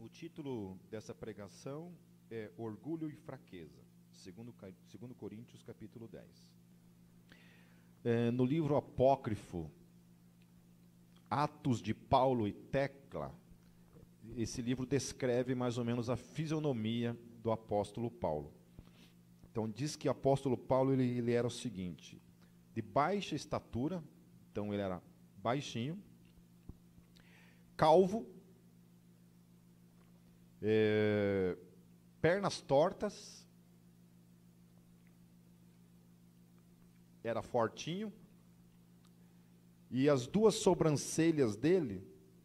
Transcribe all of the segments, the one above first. O título dessa pregação é Orgulho e Fraqueza, segundo Coríntios capítulo 10. No livro apócrifo, Atos de Paulo e Tecla, esse livro descreve mais ou menos a fisionomia do apóstolo Paulo. Então diz que o apóstolo Paulo ele era o seguinte, de baixa estatura, então ele era baixinho, calvo, pernas tortas, era fortinho, e as duas sobrancelhas dele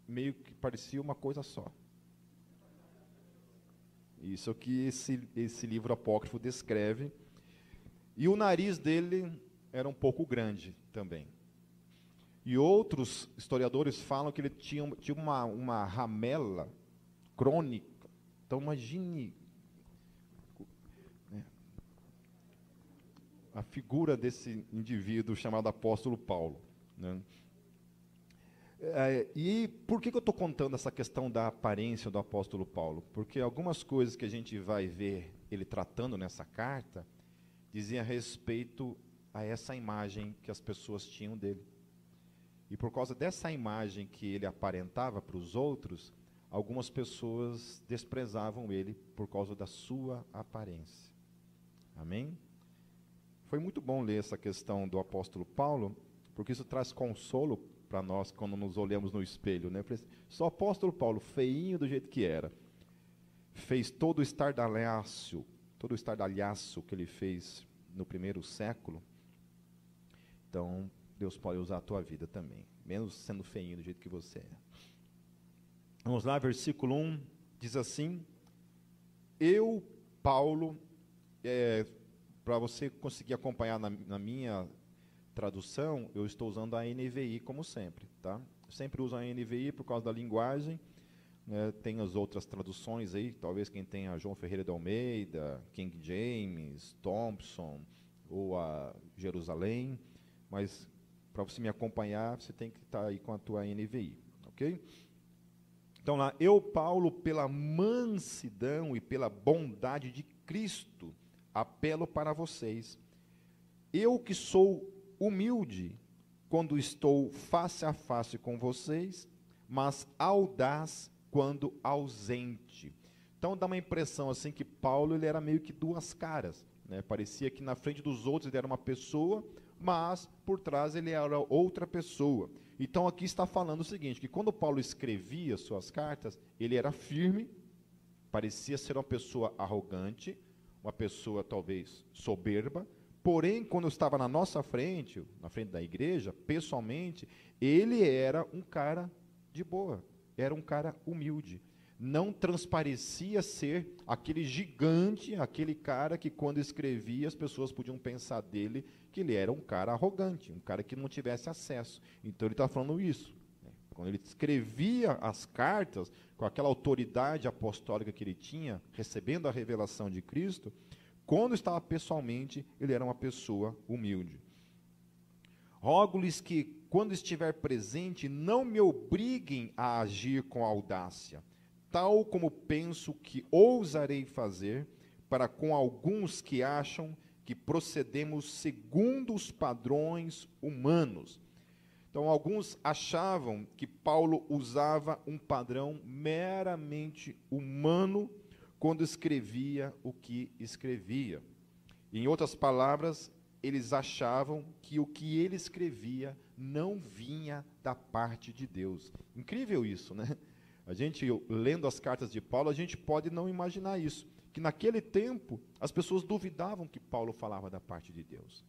meio que parecia uma coisa só. Isso é o que esse livro apócrifo descreve. E o nariz dele era um pouco grande também. E outros historiadores falam que ele tinha uma ramela crônica. Então, imagine a figura desse indivíduo chamado apóstolo Paulo, né? E por que eu estou contando essa questão da aparência do apóstolo Paulo? Porque algumas coisas que a gente vai ver ele tratando nessa carta dizem a respeito a essa imagem que as pessoas tinham dele. E por causa dessa imagem que ele aparentava para os outros, algumas pessoas desprezavam ele por causa da sua aparência. Amém? Foi muito bom ler essa questão do apóstolo Paulo, porque isso traz consolo para nós quando nos olhamos no espelho, né? Só o apóstolo Paulo, feinho do jeito que era, fez todo o estardalhaço que ele fez no primeiro século. Então, Deus pode usar a tua vida também, menos sendo feinho do jeito que você é. Vamos lá, versículo 1, diz assim, eu, Paulo, para você conseguir acompanhar na minha tradução, eu estou usando a NVI como sempre, tá? Sempre uso a NVI por causa da linguagem, né? Tem as outras traduções aí, talvez quem tenha João Ferreira de Almeida, King James, Thompson, ou a Jerusalém, mas para você me acompanhar, você tem que estar aí com a tua NVI, ok? Então, lá, eu, Paulo, pela mansidão e pela bondade de Cristo, apelo para vocês. Eu que sou humilde quando estou face a face com vocês, mas audaz quando ausente. Então, dá uma impressão assim que Paulo ele era meio que duas caras, né? Parecia que na frente dos outros ele era uma pessoa, mas por trás ele era outra pessoa. Então, aqui está falando o seguinte, que quando Paulo escrevia suas cartas, ele era firme, parecia ser uma pessoa arrogante, uma pessoa talvez soberba, porém, quando estava na nossa frente, na frente da igreja, pessoalmente, ele era um cara de boa, era um cara humilde. Não transparecia ser aquele gigante, aquele cara que quando escrevia as pessoas podiam pensar dele que ele era um cara arrogante, um cara que não tivesse acesso. Então ele está falando isso, né? Quando ele escrevia as cartas, com aquela autoridade apostólica que ele tinha, recebendo a revelação de Cristo, quando estava pessoalmente, ele era uma pessoa humilde. Rogo-lhes que, quando estiver presente, não me obriguem a agir com audácia, tal como penso que ousarei fazer para com alguns que acham que procedemos segundo os padrões humanos. Então, alguns achavam que Paulo usava um padrão meramente humano quando escrevia o que escrevia. Em outras palavras, eles achavam que o que ele escrevia não vinha da parte de Deus. Incrível isso, né? A gente, lendo as cartas de Paulo, a gente pode não imaginar isso, que naquele tempo as pessoas duvidavam que Paulo falava da parte de Deus.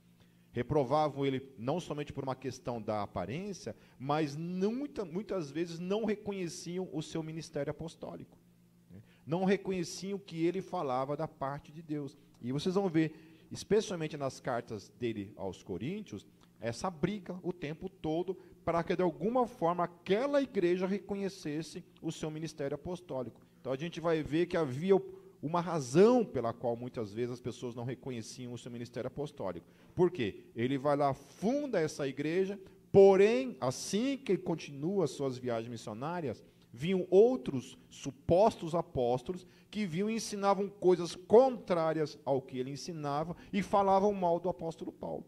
Reprovavam ele não somente por uma questão da aparência, mas muitas vezes não reconheciam o seu ministério apostólico, né? Não reconheciam que ele falava da parte de Deus. E vocês vão ver, especialmente nas cartas dele aos Coríntios, essa briga o tempo todo para que, de alguma forma, aquela igreja reconhecesse o seu ministério apostólico. Então, a gente vai ver que havia uma razão pela qual, muitas vezes, as pessoas não reconheciam o seu ministério apostólico. Por quê? Ele vai lá, funda essa igreja, porém, assim que ele continua as suas viagens missionárias, vinham outros supostos apóstolos que vinham e ensinavam coisas contrárias ao que ele ensinava e falavam mal do apóstolo Paulo,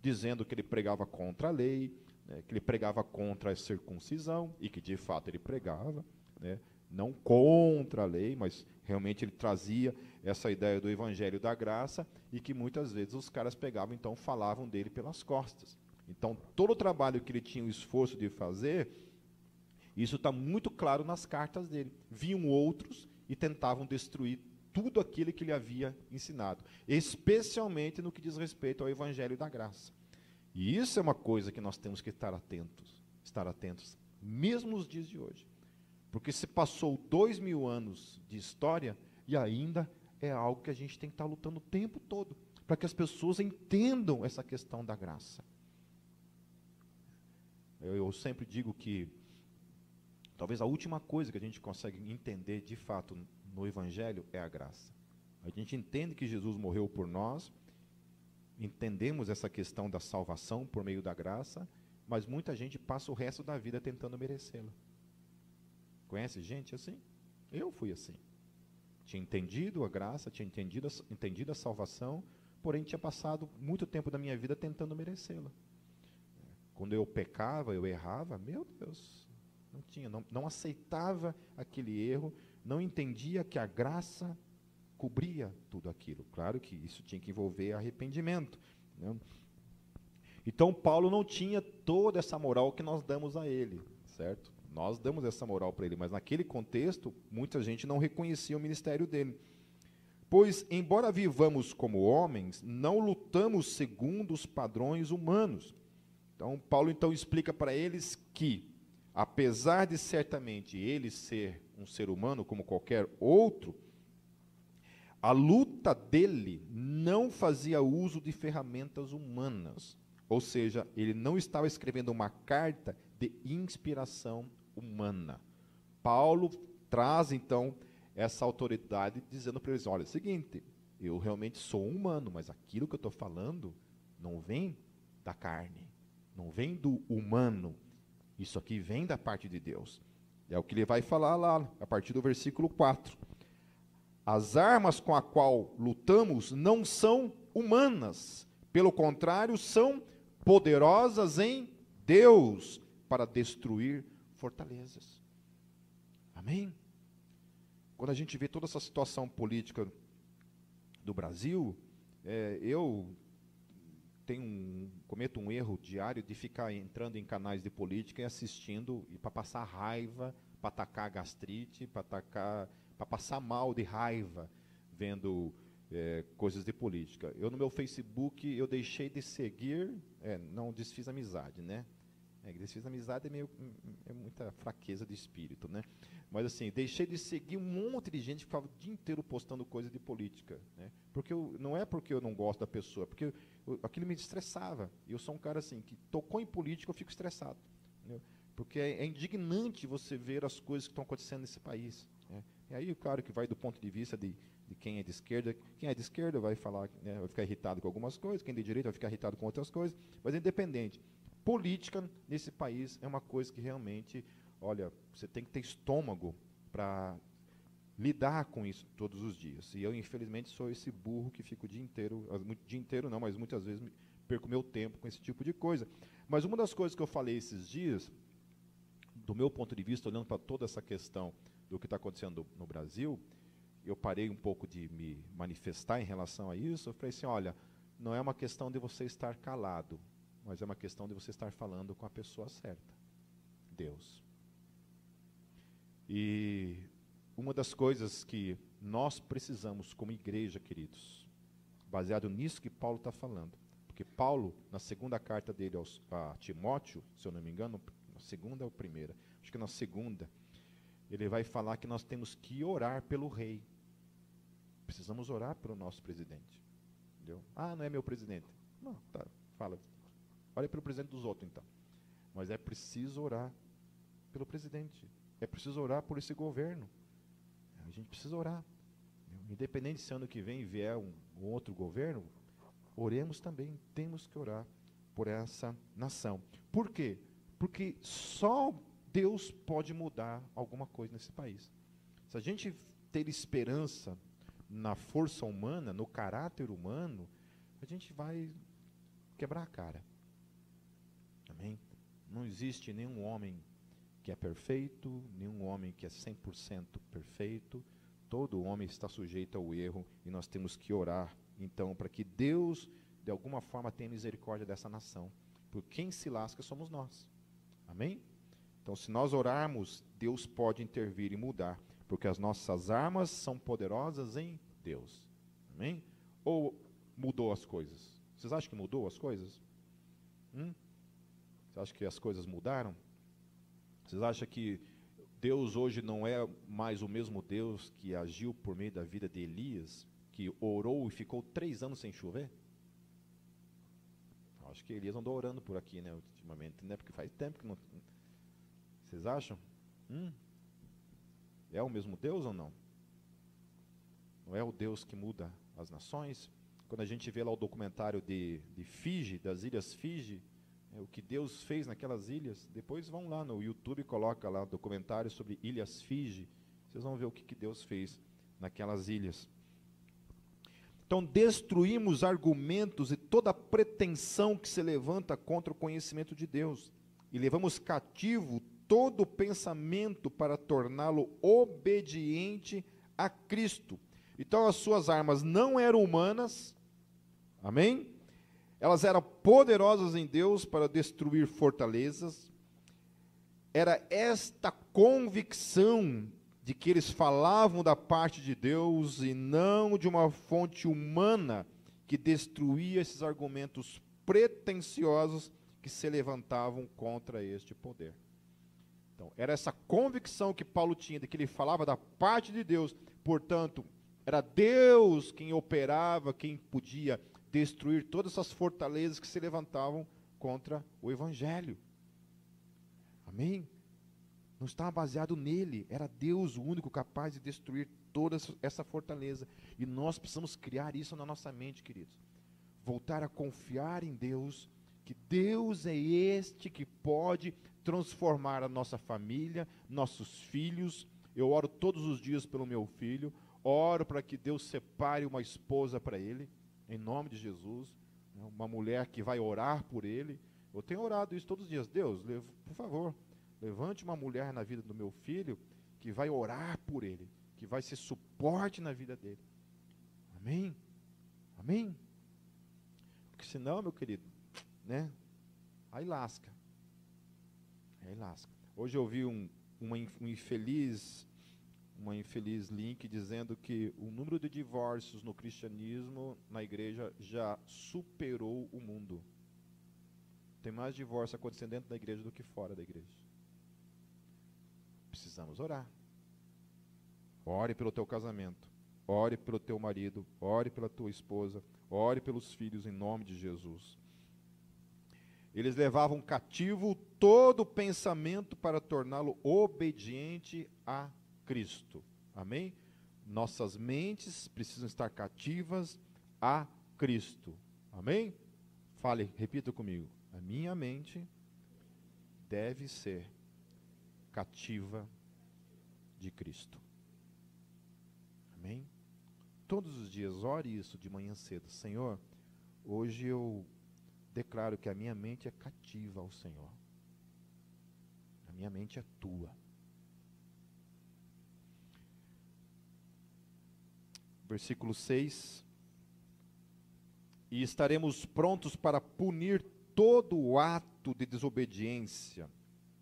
dizendo que ele pregava contra a lei, né, que ele pregava contra a circuncisão, e que de fato ele pregava, né, não contra a lei, mas realmente ele trazia essa ideia do evangelho da graça, e que muitas vezes os caras pegavam, então falavam dele pelas costas. Então, todo o trabalho que ele tinha o esforço de fazer, isso está muito claro nas cartas dele. Vinham outros e tentavam destruir tudo aquilo que ele havia ensinado, especialmente no que diz respeito ao evangelho da graça. E isso é uma coisa que nós temos que estar atentos, mesmo nos dias de hoje. Porque se passou 2000 anos de história, e ainda é algo que a gente tem que estar lutando o tempo todo, para que as pessoas entendam essa questão da graça. Eu sempre digo que talvez a última coisa que a gente consegue entender de fato no evangelho é a graça. A gente entende que Jesus morreu por nós, entendemos essa questão da salvação por meio da graça, mas muita gente passa o resto da vida tentando merecê-la. Conhece gente assim? Eu fui assim. Tinha entendido a graça, tinha entendido a salvação, porém tinha passado muito tempo da minha vida tentando merecê-la. Quando eu pecava, eu errava, meu Deus, não aceitava aquele erro, não entendia que a graça cobria tudo aquilo. Claro que isso tinha que envolver arrependimento, né? Então, Paulo não tinha toda essa moral que nós damos a ele, certo? Nós damos essa moral para ele, mas naquele contexto, muita gente não reconhecia o ministério dele. Pois, embora vivamos como homens, não lutamos segundo os padrões humanos. Então, Paulo então explica para eles que, apesar de certamente ele ser um ser humano como qualquer outro, a luta dele não fazia uso de ferramentas humanas. Ou seja, ele não estava escrevendo uma carta de inspiração humana. Paulo traz então essa autoridade dizendo para eles, olha, é o seguinte, eu realmente sou humano, mas aquilo que eu estou falando não vem da carne, não vem do humano, isso aqui vem da parte de Deus. É o que ele vai falar lá, a partir do versículo 4. As armas com a qual lutamos não são humanas, pelo contrário, são poderosas em Deus para destruir fortalezas. Amém? Quando a gente vê toda essa situação política do Brasil, cometo um erro diário de ficar entrando em canais de política e assistindo, e para passar raiva, para atacar gastrite, para passar mal de raiva, vendo coisas de política. Eu, no meu Facebook, eu deixei de seguir, não desfiz amizade, né? Desfiz amizade é muita fraqueza de espírito, né? Mas assim, deixei de seguir um monte de gente que ficava o dia inteiro postando coisa de política, né? Porque não é porque eu não gosto da pessoa, porque aquilo me estressava. Eu sou um cara assim, que tocou em política, eu fico estressado, entendeu? Porque é indignante você ver as coisas que estão acontecendo nesse país, né? E aí, claro, que vai do ponto de vista de quem é de esquerda. Quem é de esquerda vai falar, né, vai ficar irritado com algumas coisas, quem é de direita vai ficar irritado com outras coisas, mas é independente. Política nesse país é uma coisa que realmente, olha, você tem que ter estômago para lidar com isso todos os dias. E eu, infelizmente, sou esse burro que fico o dia inteiro, não, mas muitas vezes perco meu tempo com esse tipo de coisa. Mas uma das coisas que eu falei esses dias, do meu ponto de vista, olhando para toda essa questão do que está acontecendo no Brasil, eu parei um pouco de me manifestar em relação a isso. Eu falei assim, olha, não é uma questão de você estar calado, mas é uma questão de você estar falando com a pessoa certa, Deus. E uma das coisas que nós precisamos como igreja, queridos, baseado nisso que Paulo está falando, porque Paulo, na segunda carta dele a Timóteo, se eu não me engano, na segunda ou primeira, acho que na segunda, ele vai falar que nós temos que orar pelo rei. Precisamos orar pelo nosso presidente. Entendeu? Ah, não é meu presidente. Não, tá, fala. Olha pelo presidente dos outros, então. Mas é preciso orar pelo presidente. É preciso orar por esse governo. A gente precisa orar. Independente se ano que vem vier um outro governo, oremos também. Temos que orar por essa nação. Por quê? Porque só Deus pode mudar alguma coisa nesse país. Se a gente ter esperança na força humana, no caráter humano, a gente vai quebrar a cara. Amém? Não existe nenhum homem que é perfeito, nenhum homem que é 100% perfeito. Todo homem está sujeito ao erro e nós temos que orar, então, para que Deus, de alguma forma, tenha misericórdia dessa nação. Porque quem se lasca somos nós. Amém? Então, se nós orarmos, Deus pode intervir e mudar, porque as nossas armas são poderosas em Deus. Amém? Ou mudou as coisas? Vocês acham que mudou as coisas? Vocês acham que as coisas mudaram? Vocês acham que Deus hoje não é mais o mesmo Deus que agiu por meio da vida de Elias, que orou e ficou 3 anos sem chover? Acho que Elias andou orando por aqui, né, ultimamente, né, porque faz tempo que não... Vocês acham? É o mesmo Deus ou não? Não é o Deus que muda as nações? Quando a gente vê lá o documentário de Fiji, das ilhas Fiji, o que Deus fez naquelas ilhas, depois vão lá no YouTube e coloca lá documentário sobre ilhas Fiji, vocês vão ver o que Deus fez naquelas ilhas. Então, destruímos argumentos e toda pretensão que se levanta contra o conhecimento de Deus, e levamos cativo todo pensamento para torná-lo obediente a Cristo. Então, as suas armas não eram humanas, amém? Elas eram poderosas em Deus para destruir fortalezas. Era esta convicção de que eles falavam da parte de Deus e não de uma fonte humana que destruía esses argumentos pretensiosos que se levantavam contra este poder. Então, era essa convicção que Paulo tinha de que ele falava da parte de Deus, portanto, era Deus quem operava, quem podia destruir todas essas fortalezas que se levantavam contra o Evangelho. Amém? Não estava baseado nele, era Deus o único capaz de destruir toda essa fortaleza. E nós precisamos criar isso na nossa mente, queridos. Voltar a confiar em Deus, que Deus é este que pode transformar a nossa família, nossos filhos. Eu oro todos os dias pelo meu filho, oro para que Deus separe uma esposa para ele, em nome de Jesus, uma mulher que vai orar por ele. Eu tenho orado isso todos os dias. Deus, por favor, levante uma mulher na vida do meu filho que vai orar por ele, que vai ser suporte na vida dele. Amém? Amém? Porque senão, meu querido, né? Aí lasca. Aí lasca. Hoje eu vi uma infeliz link dizendo que o número de divórcios no cristianismo, na igreja, já superou o mundo. Tem mais divórcio acontecendo dentro da igreja do que fora da igreja. Precisamos orar. Ore pelo teu casamento, ore pelo teu marido, ore pela tua esposa, ore pelos filhos em nome de Jesus. Eles levavam cativo todo pensamento para torná-lo obediente a Cristo, amém? Nossas mentes precisam estar cativas a Cristo, amém? Fale, repita comigo, a minha mente deve ser cativa de Cristo, amém? Todos os dias, ore isso de manhã cedo, Senhor, hoje eu declaro que a minha mente é cativa ao Senhor, a minha mente é tua. Versículo 6, e estaremos prontos para punir todo o ato de desobediência,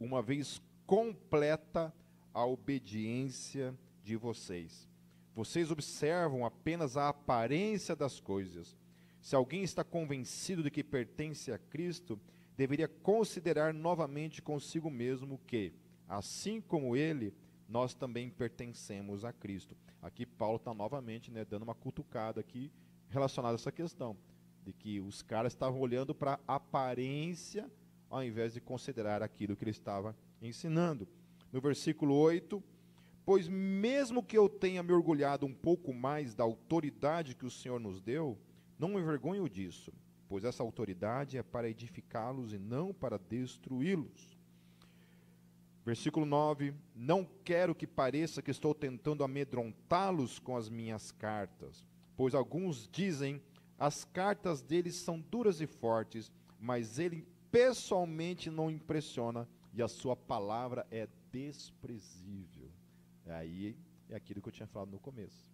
uma vez completa a obediência de vocês. Vocês observam apenas a aparência das coisas. Se alguém está convencido de que pertence a Cristo, deveria considerar novamente consigo mesmo que, assim como ele, nós também pertencemos a Cristo. Aqui Paulo está novamente, né, dando uma cutucada aqui relacionada a essa questão, de que os caras estavam olhando para a aparência, ao invés de considerar aquilo que ele estava ensinando. No versículo 8, pois mesmo que eu tenha me orgulhado um pouco mais da autoridade que o Senhor nos deu, não me envergonho disso, pois essa autoridade é para edificá-los e não para destruí-los. Versículo 9, não quero que pareça que estou tentando amedrontá-los com as minhas cartas, pois alguns dizem, as cartas deles são duras e fortes, mas ele pessoalmente não impressiona e a sua palavra é desprezível. Aí é aquilo que eu tinha falado no começo.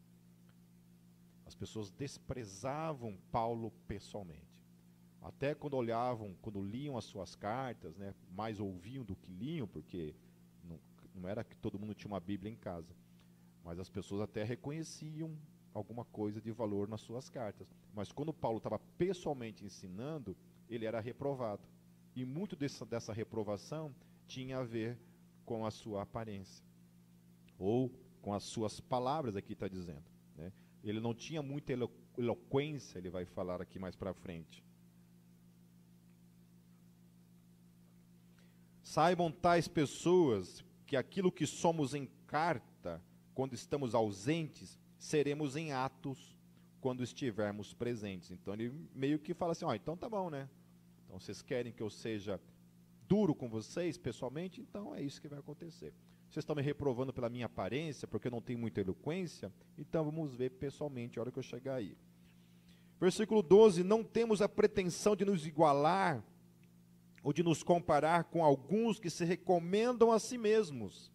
As pessoas desprezavam Paulo pessoalmente. Até quando olhavam, quando liam as suas cartas, né, mais ouviam do que liam, porque não era que todo mundo tinha uma Bíblia em casa. Mas as pessoas até reconheciam alguma coisa de valor nas suas cartas. Mas quando Paulo estava pessoalmente ensinando, ele era reprovado. E muito dessa reprovação tinha a ver com a sua aparência. Ou com as suas palavras, aqui está dizendo. Né? Ele não tinha muita eloquência, ele vai falar aqui mais para frente. Saibam tais pessoas que aquilo que somos em carta, quando estamos ausentes, seremos em atos, quando estivermos presentes. Então ele meio que fala assim, ó, então tá bom, né? Então vocês querem que eu seja duro com vocês pessoalmente? Então é isso que vai acontecer. Vocês estão me reprovando pela minha aparência, porque eu não tenho muita eloquência? Então vamos ver pessoalmente a hora que eu chegar aí. Versículo 12, não temos a pretensão de nos igualar ou de nos comparar com alguns que se recomendam a si mesmos.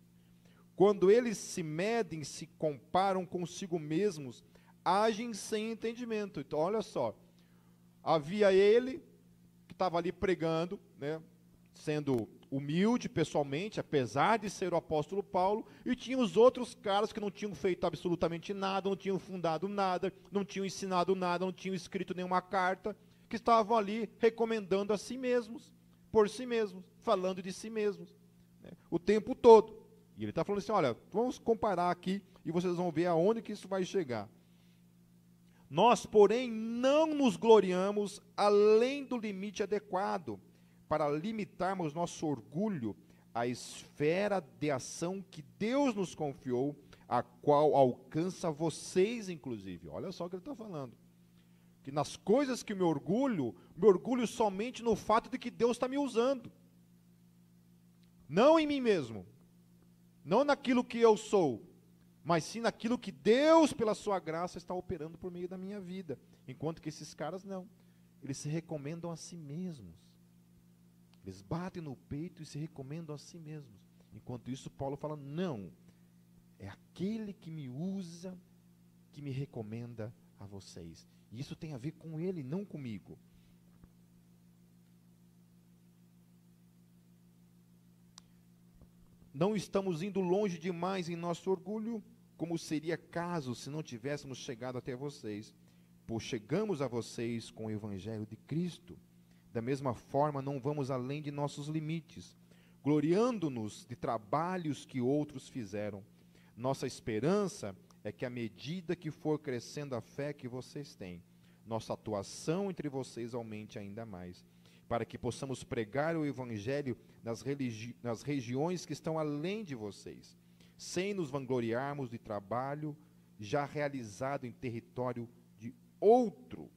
Quando eles se medem, se comparam consigo mesmos, agem sem entendimento. Então, olha só, havia ele que estava ali pregando, né, sendo humilde pessoalmente, apesar de ser o apóstolo Paulo, e tinha os outros caras que não tinham feito absolutamente nada, não tinham fundado nada, não tinham ensinado nada, não tinham escrito nenhuma carta, que estavam ali recomendando a si mesmos, por si mesmos, falando de si mesmos, né, o tempo todo. E ele está falando assim, olha, vamos comparar aqui e vocês vão ver aonde que isso vai chegar. Nós, porém, não nos gloriamos além do limite adequado para limitarmos nosso orgulho à esfera de ação que Deus nos confiou, a qual alcança vocês, inclusive. Olha só o que ele está falando. Que nas coisas que me orgulho somente no fato de que Deus está me usando. Não em mim mesmo. Não naquilo que eu sou, mas sim naquilo que Deus, pela sua graça, está operando por meio da minha vida. Enquanto que esses caras não. Eles se recomendam a si mesmos. Eles batem no peito e se recomendam a si mesmos. Enquanto isso, Paulo fala, não. É aquele que me usa, que me recomenda a vocês. E isso tem a ver com ele, não comigo. Não estamos indo longe demais em nosso orgulho, como seria caso se não tivéssemos chegado até vocês, pois chegamos a vocês com o Evangelho de Cristo. Da mesma forma, não vamos além de nossos limites, gloriando-nos de trabalhos que outros fizeram. Nossa esperança é que à medida que for crescendo a fé que vocês têm, nossa atuação entre vocês aumente ainda mais, para que possamos pregar o Evangelho nas regiões que estão além de vocês, sem nos vangloriarmos de trabalho já realizado em território de outro.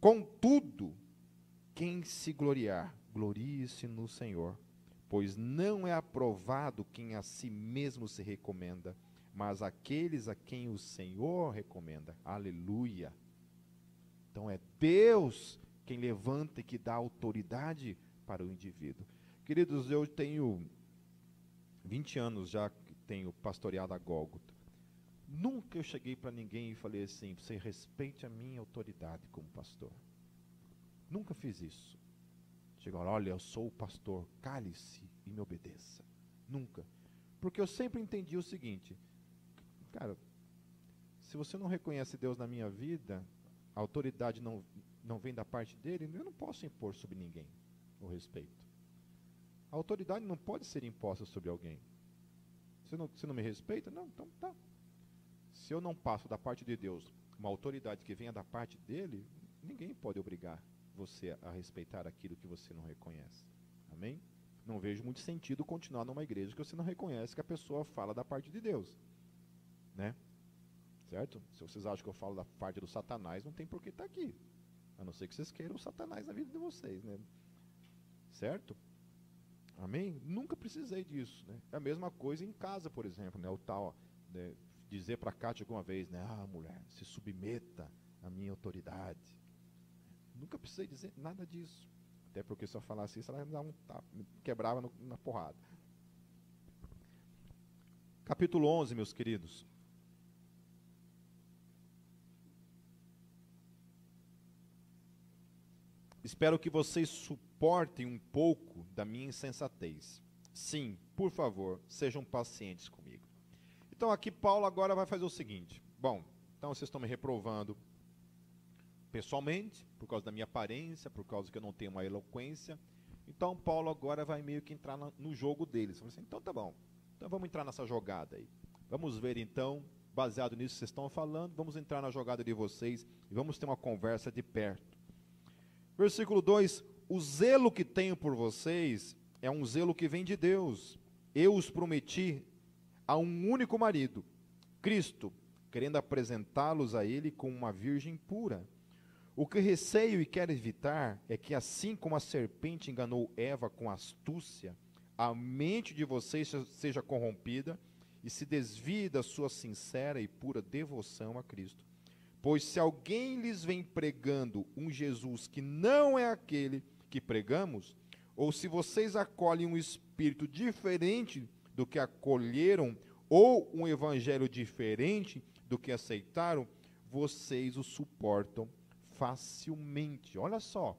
Contudo, quem se gloriar, glorie-se no Senhor, pois não é aprovado quem a si mesmo se recomenda, mas aqueles a quem o Senhor recomenda. Aleluia! Então é Deus quem levanta e que dá autoridade para o indivíduo. Queridos, eu tenho 20 anos já que tenho pastoreado a Gólgota. Nunca eu cheguei para ninguém e falei assim, você respeite a minha autoridade como pastor. Nunca fiz isso. Chegaram, olha, eu sou o pastor, cale-se e me obedeça. Nunca. Porque eu sempre entendi o seguinte, cara, se você não reconhece Deus na minha vida, a autoridade não vem da parte dele, eu não posso impor sobre ninguém o respeito. A autoridade não pode ser imposta sobre alguém. Você não me respeita? Não, então tá. Se eu não passo da parte de Deus uma autoridade que venha da parte dele, ninguém pode obrigar você a respeitar aquilo que você não reconhece. Amém? Não vejo muito sentido continuar numa igreja que você não reconhece que a pessoa fala da parte de Deus. Né? Certo? Se vocês acham que eu falo da parte do Satanás, não tem por que estar aqui. A não ser que vocês queiram o Satanás na vida de vocês, né? Certo? Amém? Nunca precisei disso, né? É a mesma coisa em casa, por exemplo, né? O tal, né? Dizer para a Cátia alguma vez, né? Ah, mulher, se submeta à minha autoridade. Nunca precisei dizer nada disso. Até porque se eu falasse isso, ela me dava um tapa, me quebrava na porrada. Capítulo 11, meus queridos. Espero que vocês suportem um pouco da minha insensatez. Sim, por favor, sejam pacientes comigo. Então aqui Paulo agora vai fazer o seguinte. Bom, então vocês estão me reprovando pessoalmente, por causa da minha aparência, por causa que eu não tenho uma eloquência. Então Paulo agora vai meio que entrar no jogo deles. Fala assim, então tá bom, então vamos entrar nessa jogada aí. Vamos ver então, baseado nisso que vocês estão falando, vamos entrar na jogada de vocês e vamos ter uma conversa de perto. Versículo 2, o zelo que tenho por vocês é um zelo que vem de Deus. Eu os prometi a um único marido, Cristo, querendo apresentá-los a ele como uma virgem pura. O que receio e quero evitar é que, assim como a serpente enganou Eva com astúcia, a mente de vocês seja corrompida e se desvie da sua sincera e pura devoção a Cristo. Pois se alguém lhes vem pregando um Jesus que não é aquele que pregamos, ou se vocês acolhem um espírito diferente do que acolheram, ou um evangelho diferente do que aceitaram, vocês o suportam facilmente. Olha só.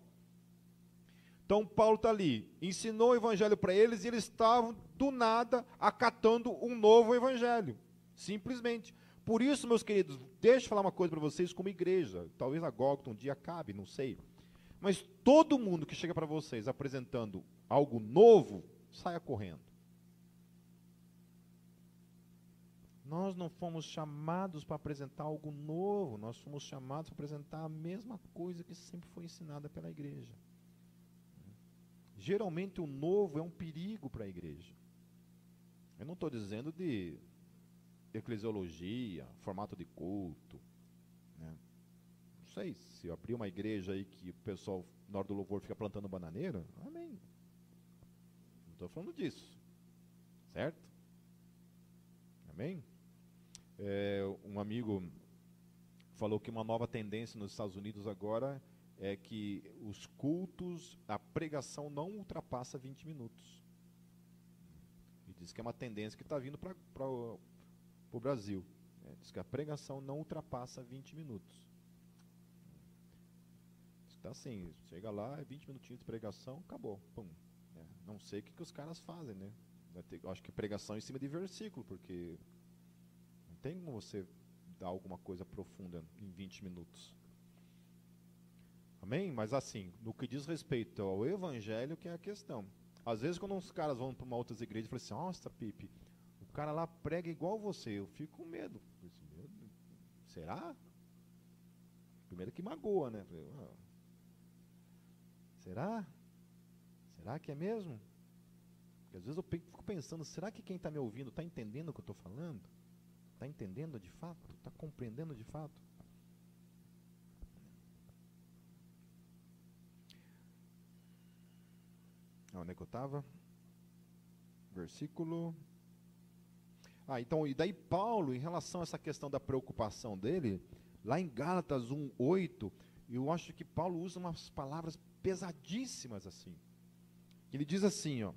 Então Paulo está ali, ensinou o evangelho para eles e eles estavam do nada acatando um novo evangelho, simplesmente. Por isso, meus queridos, deixa eu falar uma coisa para vocês como igreja. Talvez a Gólgota um dia acabe, não sei. Mas todo mundo que chega para vocês apresentando algo novo, saia correndo. Nós não fomos chamados para apresentar algo novo. Nós fomos chamados para apresentar a mesma coisa que sempre foi ensinada pela igreja. Geralmente o novo é um perigo para a igreja. Eu não estou dizendo de eclesiologia, formato de culto, né? Não sei, se eu abrir uma igreja aí que o pessoal na hora do louvor fica plantando bananeira, amém, não estou falando disso, certo? Amém? Um amigo falou que uma nova tendência nos Estados Unidos agora é que os cultos, a pregação não ultrapassa 20 minutos, e diz que é uma tendência que está vindo para o Brasil, né? Diz que a pregação não ultrapassa 20 minutos. Está assim, chega lá, 20 minutinhos de pregação, acabou. Pum, né? Não sei o que os caras fazem, né? Eu acho que pregação em cima de versículo, porque não tem como você dar alguma coisa profunda em 20 minutos. Amém? Mas assim, no que diz respeito ao evangelho, que é a questão. Às vezes quando uns caras vão para uma outras igrejas e falam assim, nossa, Pipe, o cara lá prega igual você, eu fico com medo. Será? Primeiro que magoa, né? Será? Será que é mesmo? Porque às vezes eu fico pensando, será que quem está me ouvindo está entendendo o que eu estou falando? Está entendendo de fato? Está compreendendo de fato? Onde é que eu estava? Versículo... Ah, então, e daí Paulo, em relação a essa questão da preocupação dele, lá em Gálatas 1:8, eu acho que Paulo usa umas palavras pesadíssimas assim. Ele diz assim, ó,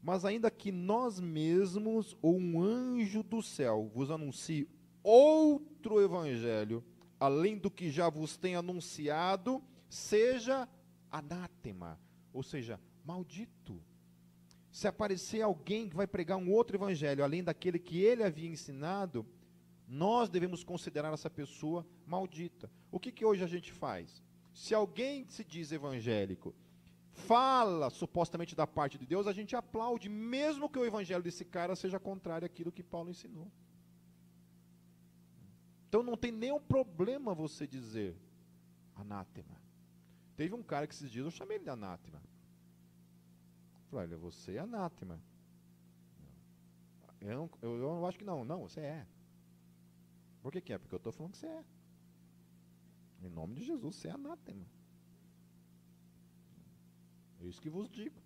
mas ainda que nós mesmos ou um anjo do céu vos anuncie outro evangelho, além do que já vos tem anunciado, seja anátema, ou seja, maldito. Se aparecer alguém que vai pregar um outro evangelho, além daquele que ele havia ensinado, nós devemos considerar essa pessoa maldita. O que que hoje a gente faz? Se alguém se diz evangélico, fala supostamente da parte de Deus, a gente aplaude, mesmo que o evangelho desse cara seja contrário àquilo que Paulo ensinou. Então não tem nenhum problema você dizer anátema. Teve um cara que esses dias eu chamei ele de anátema. Olha, você é anátema. Eu não acho que não, você é. Por que é? Porque eu estou falando que você é. Em nome de Jesus, você é anátema. É isso que vos digo.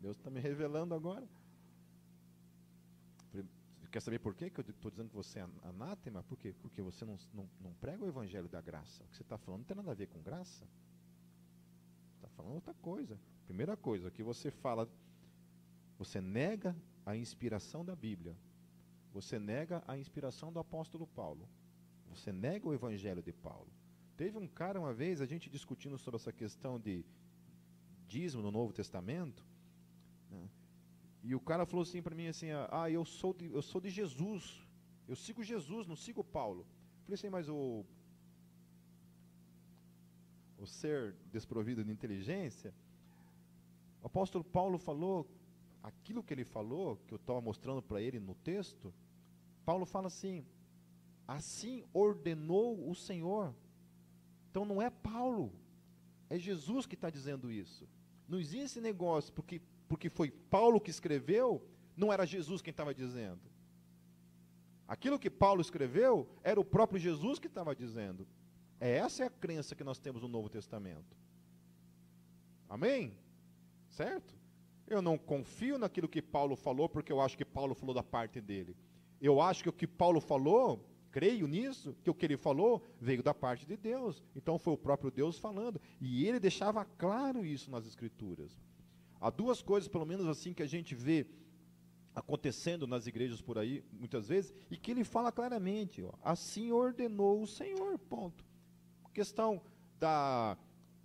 Deus está me revelando agora. Quer saber por quê que eu estou dizendo que você é anátema? Por quê? Porque você não prega o evangelho da graça. O que você está falando não tem nada a ver com graça. Está falando outra coisa. Primeira coisa, que você fala, você nega a inspiração da Bíblia. Você nega a inspiração do apóstolo Paulo. Você nega o evangelho de Paulo. Teve um cara uma vez, a gente discutindo sobre essa questão de dízimo no Novo Testamento, né? E o cara falou assim para mim, assim, ah, eu sou de Jesus, eu sigo Jesus, não sigo Paulo. Eu falei assim, mas o ser desprovido de inteligência, o apóstolo Paulo falou, aquilo que ele falou, que eu estava mostrando para ele no texto, Paulo fala assim, assim ordenou o Senhor. Então não é Paulo, é Jesus que está dizendo isso. Não existe esse negócio, porque foi Paulo que escreveu, não era Jesus quem estava dizendo. Aquilo que Paulo escreveu, era o próprio Jesus que estava dizendo. Essa é a crença que nós temos no Novo Testamento. Amém? Certo? Eu não confio naquilo que Paulo falou, porque eu acho que Paulo falou da parte dele. Eu acho que o que Paulo falou, creio nisso, que o que ele falou veio da parte de Deus. Então foi o próprio Deus falando. E ele deixava claro isso nas Escrituras. Há duas coisas, pelo menos assim, que a gente vê acontecendo nas igrejas por aí, muitas vezes, e que ele fala claramente, ó, assim ordenou o Senhor, ponto. A questão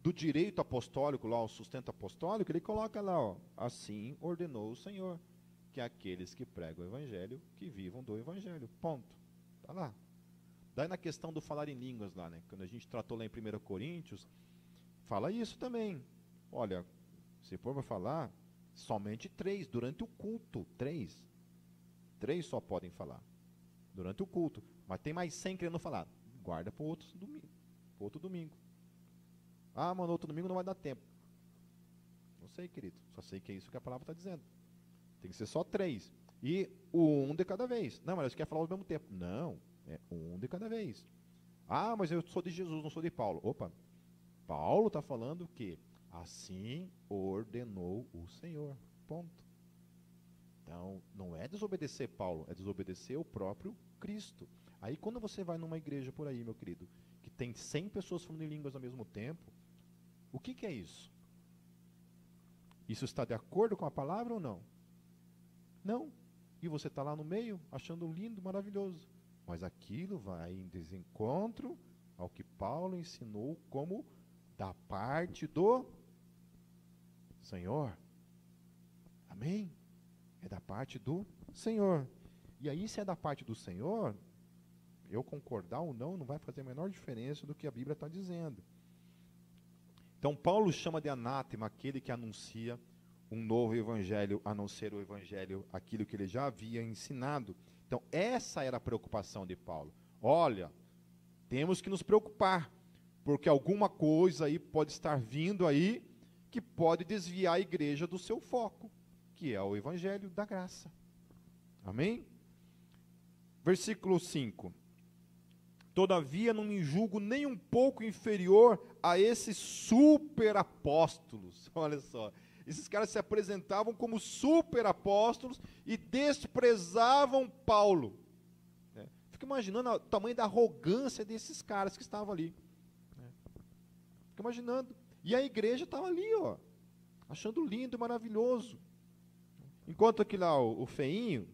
do direito apostólico, lá, o sustento apostólico, ele coloca lá, ó, assim ordenou o Senhor, que aqueles que pregam o Evangelho, que vivam do Evangelho, ponto. Está lá. Daí na questão do falar em línguas, lá, né, quando a gente tratou lá em 1 Coríntios, fala isso também. Olha, se for para falar, somente 3, durante o culto, 3. 3 só podem falar, durante o culto. Mas tem mais 100 querendo falar, guarda para outro domingo. Ah, mano, outro domingo não vai dar tempo. Não sei, querido, só sei que é isso que a palavra está dizendo. Tem que ser só 3. E um de cada vez. Não, mas eles querem falar ao mesmo tempo. Não, é um de cada vez. Ah, mas eu sou de Jesus, não sou de Paulo. Opa, Paulo está falando o quê? Assim ordenou o Senhor, ponto. Então, não é desobedecer Paulo, é desobedecer o próprio Cristo. Aí, quando você vai numa igreja por aí, meu querido, que tem 100 pessoas falando em línguas ao mesmo tempo, o que é isso? Isso está de acordo com a palavra ou não? Não. E você está lá no meio, achando lindo, maravilhoso. Mas aquilo vai em desencontro ao que Paulo ensinou como da parte do Senhor. Amém? É da parte do Senhor. E aí, se é da parte do Senhor, eu concordar ou não, não vai fazer a menor diferença do que a Bíblia está dizendo. Então, Paulo chama de anátema aquele que anuncia um novo evangelho, a não ser o evangelho, aquilo que ele já havia ensinado. Então, essa era a preocupação de Paulo. Olha, temos que nos preocupar, porque alguma coisa aí pode estar vindo aí, que pode desviar a igreja do seu foco, que é o evangelho da graça. Amém? Versículo 5. Todavia não me julgo nem um pouco inferior a esses superapóstolos. Olha só, esses caras se apresentavam como superapóstolos e desprezavam Paulo. Fico imaginando o tamanho da arrogância desses caras que estavam ali. Fico imaginando. E a igreja estava ali, ó, achando lindo e maravilhoso. Enquanto que lá o feinho,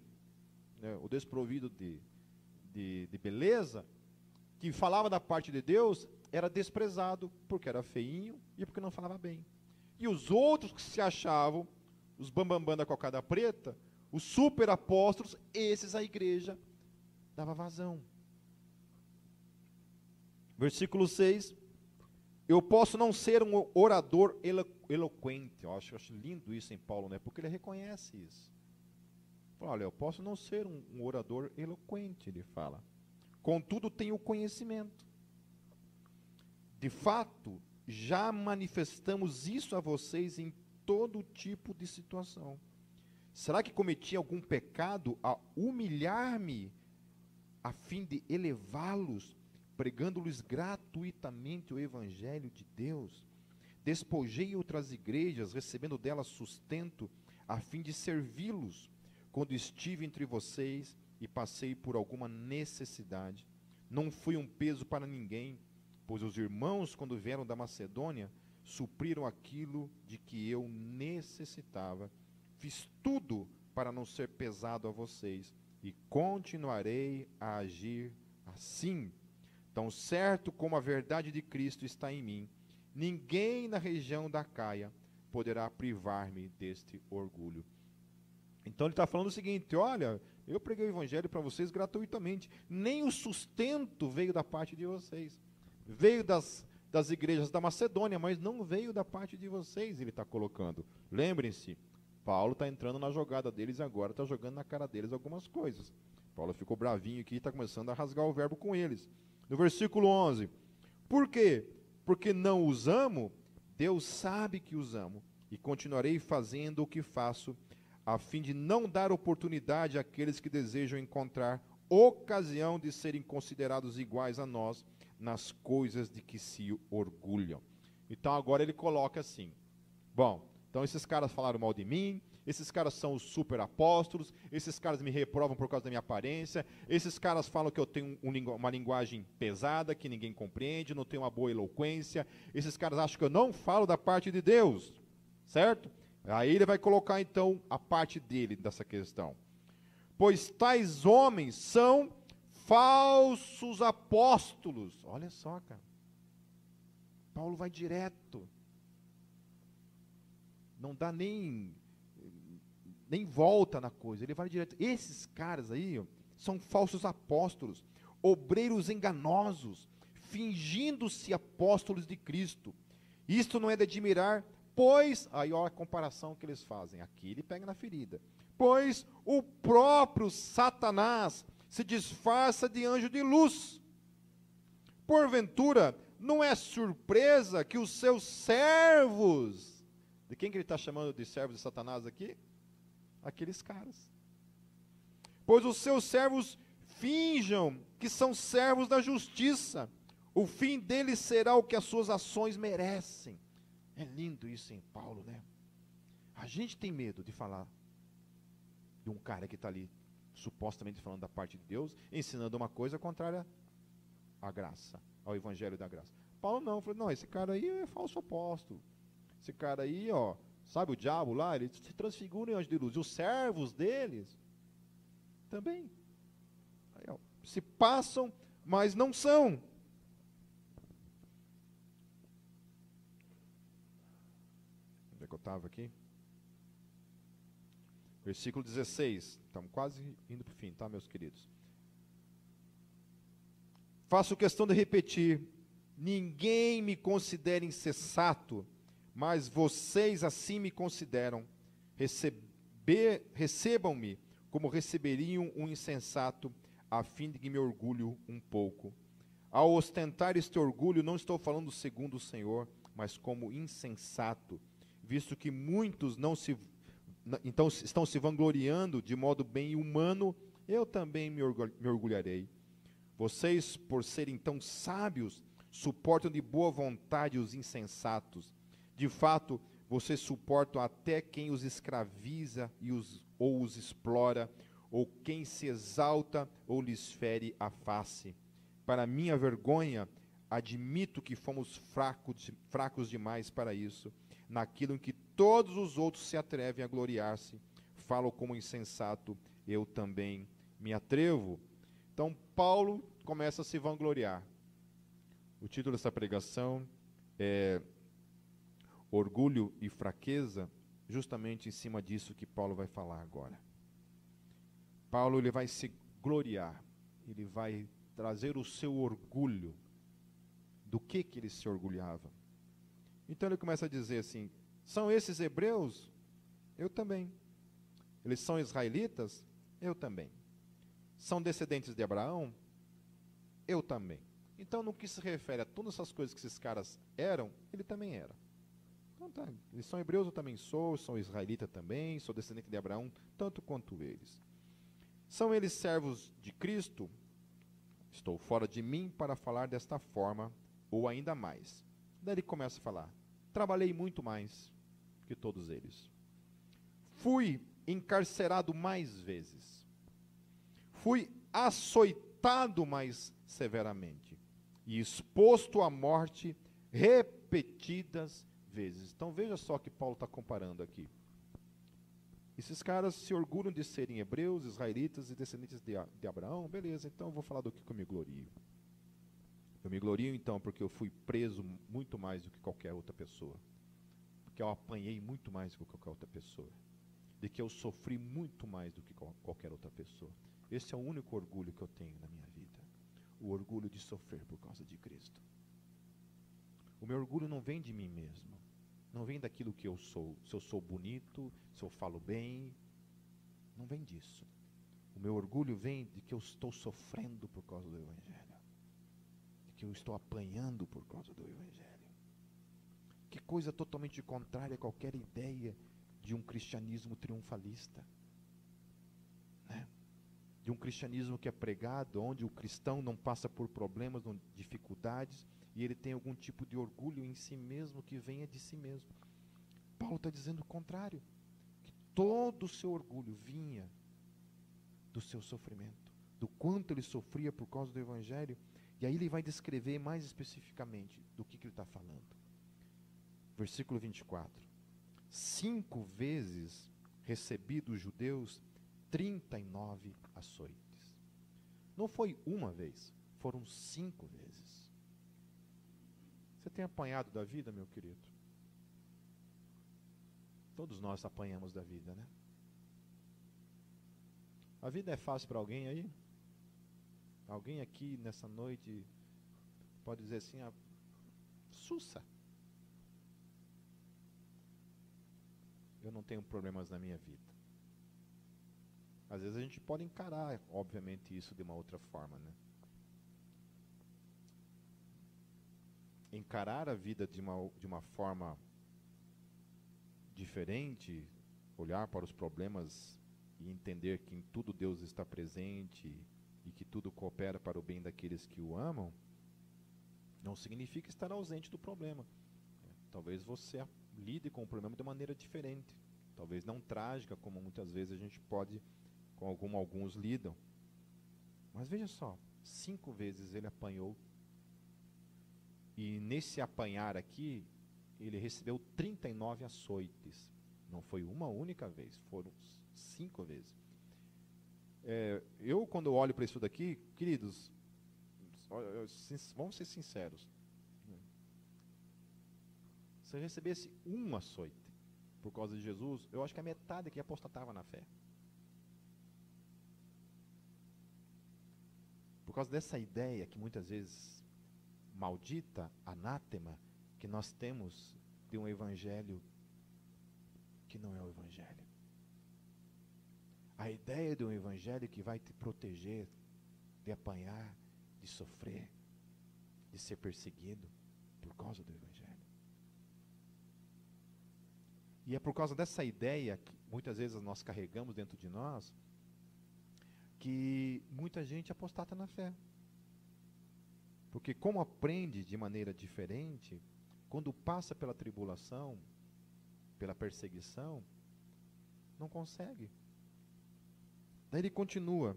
né, o desprovido de beleza, que falava da parte de Deus, era desprezado porque era feinho e porque não falava bem. E os outros que se achavam, os bambambam da cocada preta, os superapóstolos, esses a igreja dava vazão. Versículo 6. Eu posso não ser um orador eloquente. Eu acho lindo isso em Paulo, né? Porque ele reconhece isso. Olha, eu posso não ser um orador eloquente, ele fala. Contudo, tenho conhecimento. De fato, já manifestamos isso a vocês em todo tipo de situação. Será que cometi algum pecado a humilhar-me a fim de elevá-los? Pregando-lhes gratuitamente o evangelho de Deus, despojei outras igrejas, recebendo delas sustento, a fim de servi-los quando estive entre vocês e passei por alguma necessidade. Não fui um peso para ninguém, pois os irmãos, quando vieram da Macedônia, supriram aquilo de que eu necessitava. Fiz tudo para não ser pesado a vocês, e continuarei a agir assim. Tão certo como a verdade de Cristo está em mim, ninguém na região da Acaia poderá privar-me deste orgulho. Então ele está falando o seguinte: olha, eu preguei o evangelho para vocês gratuitamente, nem o sustento veio da parte de vocês, veio das igrejas da Macedônia, mas não veio da parte de vocês, ele está colocando. Lembrem-se, Paulo está entrando na jogada deles agora, está jogando na cara deles algumas coisas. Paulo ficou bravinho aqui e está começando a rasgar o verbo com eles. No versículo 11, por quê? Porque não os amo? Deus sabe que os amo, e continuarei fazendo o que faço, a fim de não dar oportunidade àqueles que desejam encontrar ocasião de serem considerados iguais a nós nas coisas de que se orgulham. Então agora ele coloca assim: bom, então esses caras falaram mal de mim, esses caras são os super apóstolos, esses caras me reprovam por causa da minha aparência, esses caras falam que eu tenho uma linguagem pesada, que ninguém compreende, não tenho uma boa eloquência, esses caras acham que eu não falo da parte de Deus, certo? Aí ele vai colocar então a parte dele dessa questão. Pois tais homens são falsos apóstolos. Olha só, cara. Paulo vai direto. Não dá nem volta na coisa, ele vai direto. Esses caras aí são falsos apóstolos, obreiros enganosos, fingindo-se apóstolos de Cristo. Isto não é de admirar, pois, aí olha a comparação que eles fazem, aqui ele pega na ferida. Pois o próprio Satanás se disfarça de anjo de luz. Porventura, não é surpresa que os seus servos, de quem que ele está chamando de servos de Satanás aqui? Aqueles caras. Pois os seus servos finjam que são servos da justiça. O fim deles será o que as suas ações merecem. É lindo isso em Paulo, né? A gente tem medo de falar de um cara que está ali, supostamente falando da parte de Deus, ensinando uma coisa contrária à graça, ao evangelho da graça. Paulo não, falou, não, esse cara aí é falso apóstolo. Esse cara aí, ó, sabe o diabo lá? Ele se transfigura em anjo de luz. E os servos deles também. Aí, ó, se passam, mas não são. Onde é que eu estava aqui? Versículo 16. Estamos quase indo para o fim, tá, meus queridos? Faço questão de repetir. Ninguém me considera insensato, mas vocês assim me consideram. Recebam-me como receberiam um insensato, a fim de que me orgulho um pouco. Ao ostentar este orgulho, não estou falando segundo o Senhor, mas como insensato, visto que muitos então estão se vangloriando de modo bem humano, eu também me orgulharei. Vocês, por serem tão sábios, suportam de boa vontade os insensatos. De fato, vocês suportam até quem os escraviza ou os explora, ou quem se exalta ou lhes fere a face. Para minha vergonha, admito que fomos fracos demais para isso. Naquilo em que todos os outros se atrevem a gloriar-se, falo como insensato, eu também me atrevo. Então, Paulo começa a se vangloriar. O título dessa pregação é Orgulho e Fraqueza, justamente em cima disso que Paulo vai falar agora. Paulo, ele vai se gloriar, ele vai trazer o seu orgulho, do que ele se orgulhava. Então ele começa a dizer assim, são esses hebreus? Eu também. Eles são israelitas? Eu também. São descendentes de Abraão? Eu também. Então no que se refere a todas essas coisas que esses caras eram, ele também era. Então tá, eles são hebreus, eu também sou israelita também, sou descendente de Abraão, tanto quanto eles. São eles servos de Cristo? Estou fora de mim para falar desta forma, ou ainda mais. Daí ele começa a falar, trabalhei muito mais que todos eles. Fui encarcerado mais vezes. Fui açoitado mais severamente e exposto à morte repetidas vezes. Então veja só que Paulo está comparando aqui. Esses caras se orgulham de serem hebreus, israelitas e descendentes de Abraão. Beleza, então eu vou falar do que eu me glorio. Eu me glorio então porque eu fui preso muito mais do que qualquer outra pessoa. Porque eu apanhei muito mais do que qualquer outra pessoa. De que eu sofri muito mais do que qualquer outra pessoa. Esse é o único orgulho que eu tenho na minha vida. O orgulho de sofrer por causa de Cristo. O meu orgulho não vem de mim mesmo. Não vem daquilo que eu sou. Se eu sou bonito, se eu falo bem. Não vem disso. O meu orgulho vem de que eu estou sofrendo por causa do Evangelho. De que eu estou apanhando por causa do Evangelho. Que coisa totalmente contrária a qualquer ideia de um cristianismo triunfalista, né? De um cristianismo que é pregado, onde o cristão não passa por problemas, não, dificuldades, e ele tem algum tipo de orgulho em si mesmo, que venha de si mesmo. Paulo está dizendo o contrário, que todo o seu orgulho vinha do seu sofrimento, do quanto ele sofria por causa do Evangelho, e aí ele vai descrever mais especificamente do que ele está falando. Versículo 24. 5 vezes recebi dos judeus 39 açoites. Não foi uma vez, foram 5 vezes. Você tem apanhado da vida, meu querido? Todos nós apanhamos da vida, né? A vida é fácil para alguém aí? Alguém aqui nessa noite pode dizer assim, ah, sussa. Eu não tenho problemas na minha vida. Às vezes a gente pode encarar, obviamente, isso de uma outra forma, né? Encarar a vida de uma forma diferente, olhar para os problemas e entender que em tudo Deus está presente e que tudo coopera para o bem daqueles que o amam, não significa estar ausente do problema. Talvez você lide com o problema de maneira diferente, talvez não trágica, como muitas vezes a gente pode, como alguns lidam. Mas veja só, 5 vezes ele apanhou, e nesse apanhar aqui, ele recebeu 39 açoites, não foi uma única vez, foram 5 vezes. Eu, quando olho para isso daqui, queridos, vamos ser sinceros, se eu recebesse um açoite por causa de Jesus, eu acho que a metade que apostatava na fé. Por causa dessa ideia que muitas vezes maldita, anátema, que nós temos de um evangelho que não é o evangelho. A ideia de um evangelho que vai te proteger de apanhar, de sofrer, de ser perseguido por causa do evangelho. E é por causa dessa ideia que muitas vezes nós carregamos dentro de nós, que muita gente apostata na fé. Porque como aprende de maneira diferente, quando passa pela tribulação, pela perseguição, não consegue. Daí ele continua.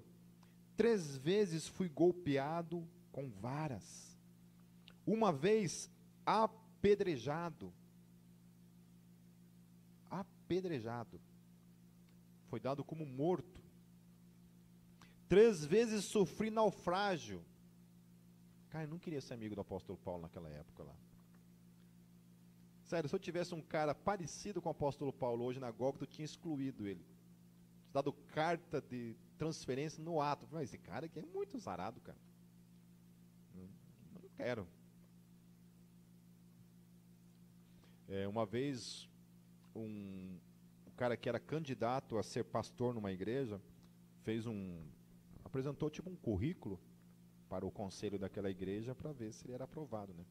3 vezes fui golpeado com varas. 1 vez apedrejado. Apedrejado, foi dado como morto. 3 vezes sofri naufrágio. Cara, eu não queria ser amigo do apóstolo Paulo naquela época lá. Sério, se eu tivesse um cara parecido com o apóstolo Paulo hoje na Gólgota, eu tinha excluído ele. Dado carta de transferência no ato. Mas esse cara aqui é muito zarado, cara. Não quero. 1 vez um cara que era candidato a ser pastor numa igreja, apresentou tipo um currículo para o conselho daquela igreja para ver se ele era aprovado, né?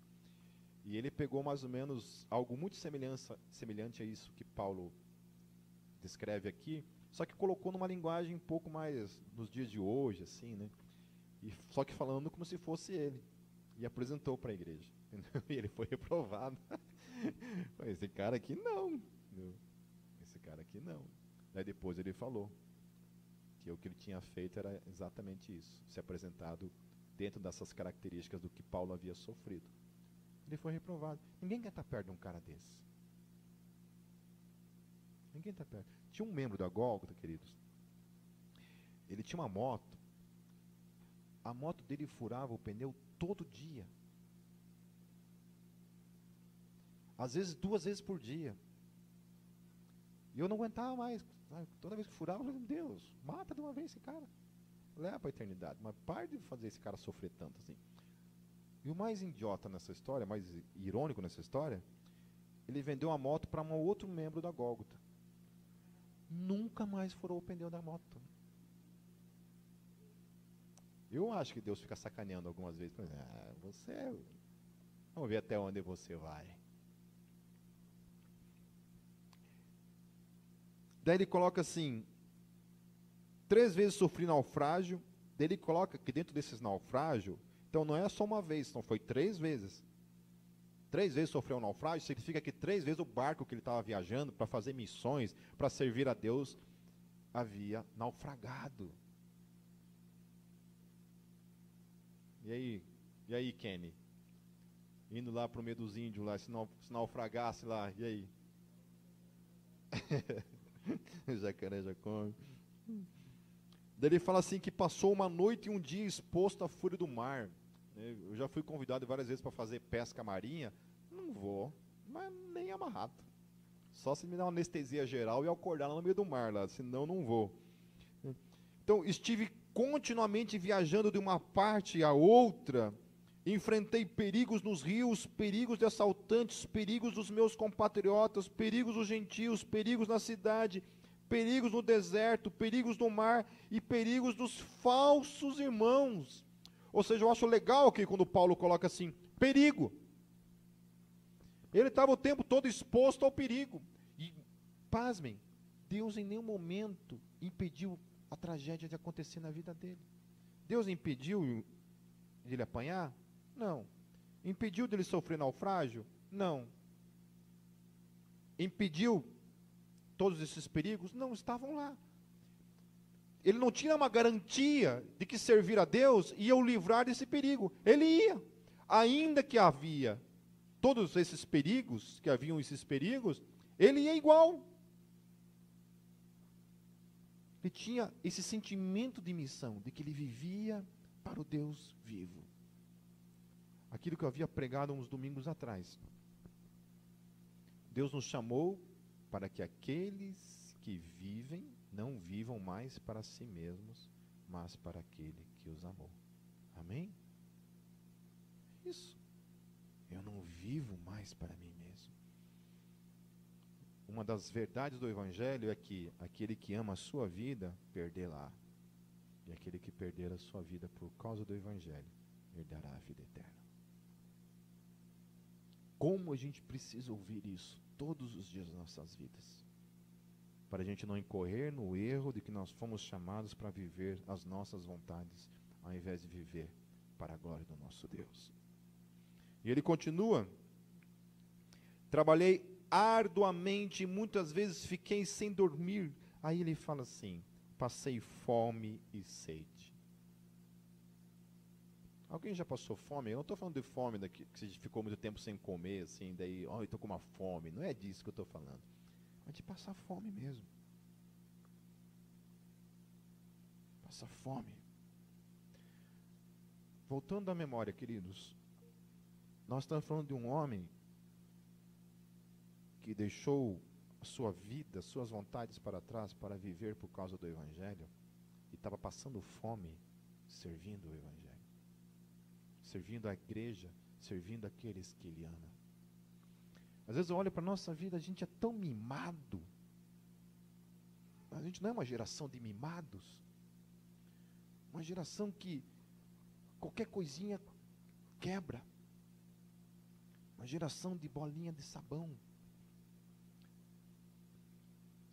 E ele pegou mais ou menos algo muito semelhante a isso que Paulo descreve aqui, só que colocou numa linguagem um pouco mais nos dias de hoje, assim, né? E só que falando como se fosse ele, e apresentou para a igreja. E ele foi reprovado. Esse cara aqui não. Esse cara aqui não. Daí depois ele falou que o que ele tinha feito era exatamente isso, se apresentado dentro dessas características do que Paulo havia sofrido. Ele foi reprovado. Ninguém quer estar perto de um cara desse. Ninguém está perto. Tinha um membro da Gólgota, queridos. Ele tinha uma moto. A moto dele furava o pneu todo dia. Às vezes, 2 vezes por dia. E eu não aguentava mais. Toda vez que furava, eu falei, meu Deus, mata de uma vez esse cara. Leva para a eternidade. Mas para de fazer esse cara sofrer tanto assim. E o mais idiota nessa história, mais irônico nessa história, ele vendeu a moto para um outro membro da Gólgota. Nunca mais furou o pneu da moto. Eu acho que Deus fica sacaneando algumas vezes. Ah, você... Vamos ver até onde você vai. Daí ele coloca assim, 3 vezes sofri naufrágio. Daí ele coloca que dentro desses naufrágios, então não é só uma vez, então foi 3 vezes. 3 vezes sofreu um naufrágio, significa que 3 vezes o barco que ele estava viajando para fazer missões, para servir a Deus, havia naufragado. E aí, Kenny? Indo lá para o meio dos índios, lá, se naufragasse lá, e aí? O jacaré já come. Daí ele fala assim que passou uma noite e um dia exposto à fúria do mar. Eu já fui convidado várias vezes para fazer pesca marinha. Não vou, mas nem amarrado. Só se me dar uma anestesia geral e eu acordar lá no meio do mar, lá, senão não vou. Então, estive continuamente viajando de uma parte a outra, enfrentei perigos nos rios, perigos de assaltantes, perigos dos meus compatriotas, perigos dos gentios, perigos na cidade, perigos no deserto, perigos no mar e perigos dos falsos irmãos. Ou seja, eu acho legal que quando Paulo coloca assim, perigo. Ele estava o tempo todo exposto ao perigo. E, pasmem, Deus em nenhum momento impediu a tragédia de acontecer na vida dele. Deus impediu de ele apanhar? Não. Impediu de ele sofrer naufrágio? Não. Impediu todos esses perigos? Não, estavam lá. Ele não tinha uma garantia de que servir a Deus ia o livrar desse perigo. Ele ia. Ainda que havia todos esses perigos, ele ia igual. Ele tinha esse sentimento de missão, de que ele vivia para o Deus vivo. Aquilo que eu havia pregado uns domingos atrás. Deus nos chamou para que aqueles que vivem, não vivam mais para si mesmos, mas para aquele que os amou. Amém? Isso. Eu não vivo mais para mim mesmo. Uma das verdades do Evangelho é que aquele que ama a sua vida, perderá. E aquele que perder a sua vida por causa do Evangelho, herdará a vida eterna. Como a gente precisa ouvir isso todos os dias das nossas vidas, para a gente não incorrer no erro de que nós fomos chamados para viver as nossas vontades, ao invés de viver para a glória do nosso Deus. E ele continua, trabalhei arduamente, muitas vezes fiquei sem dormir. Aí ele fala assim, passei fome e sede. Alguém já passou fome? Eu não estou falando de fome, daqui, que você ficou muito tempo sem comer, assim, daí, oh, eu estou com uma fome, não é disso que eu estou falando. De passar fome mesmo. Passar fome. Voltando à memória, queridos, nós estamos falando de um homem que deixou a sua vida, suas vontades para trás para viver por causa do Evangelho e estava passando fome servindo o Evangelho, servindo a igreja, servindo aqueles que ele ama. Às vezes eu olho para a nossa vida, a gente é tão mimado. A gente não é uma geração de mimados. Uma geração que qualquer coisinha quebra. Uma geração de bolinha de sabão.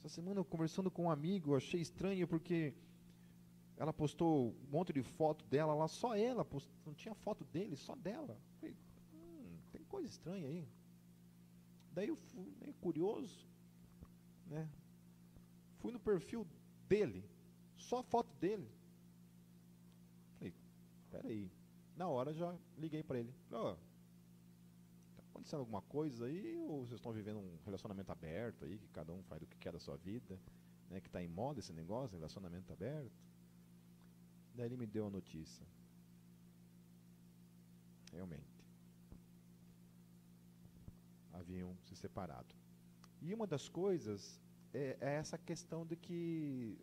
Essa semana eu conversando com um amigo, eu achei estranho porque ela postou um monte de foto dela lá, só ela postou, não tinha foto dele, só dela. Eu falei, tem coisa estranha aí. Daí eu fui meio curioso, né? fui no perfil dele, só foto dele. Falei, peraí. Na hora já liguei para ele. Ó, tá acontecendo alguma coisa aí? Ou vocês estão vivendo um relacionamento aberto aí, que cada um faz o que quer da sua vida, né? Que está em moda esse negócio, relacionamento aberto. Daí ele me deu a notícia. Realmente. Haviam se separado. E uma das coisas é essa questão de que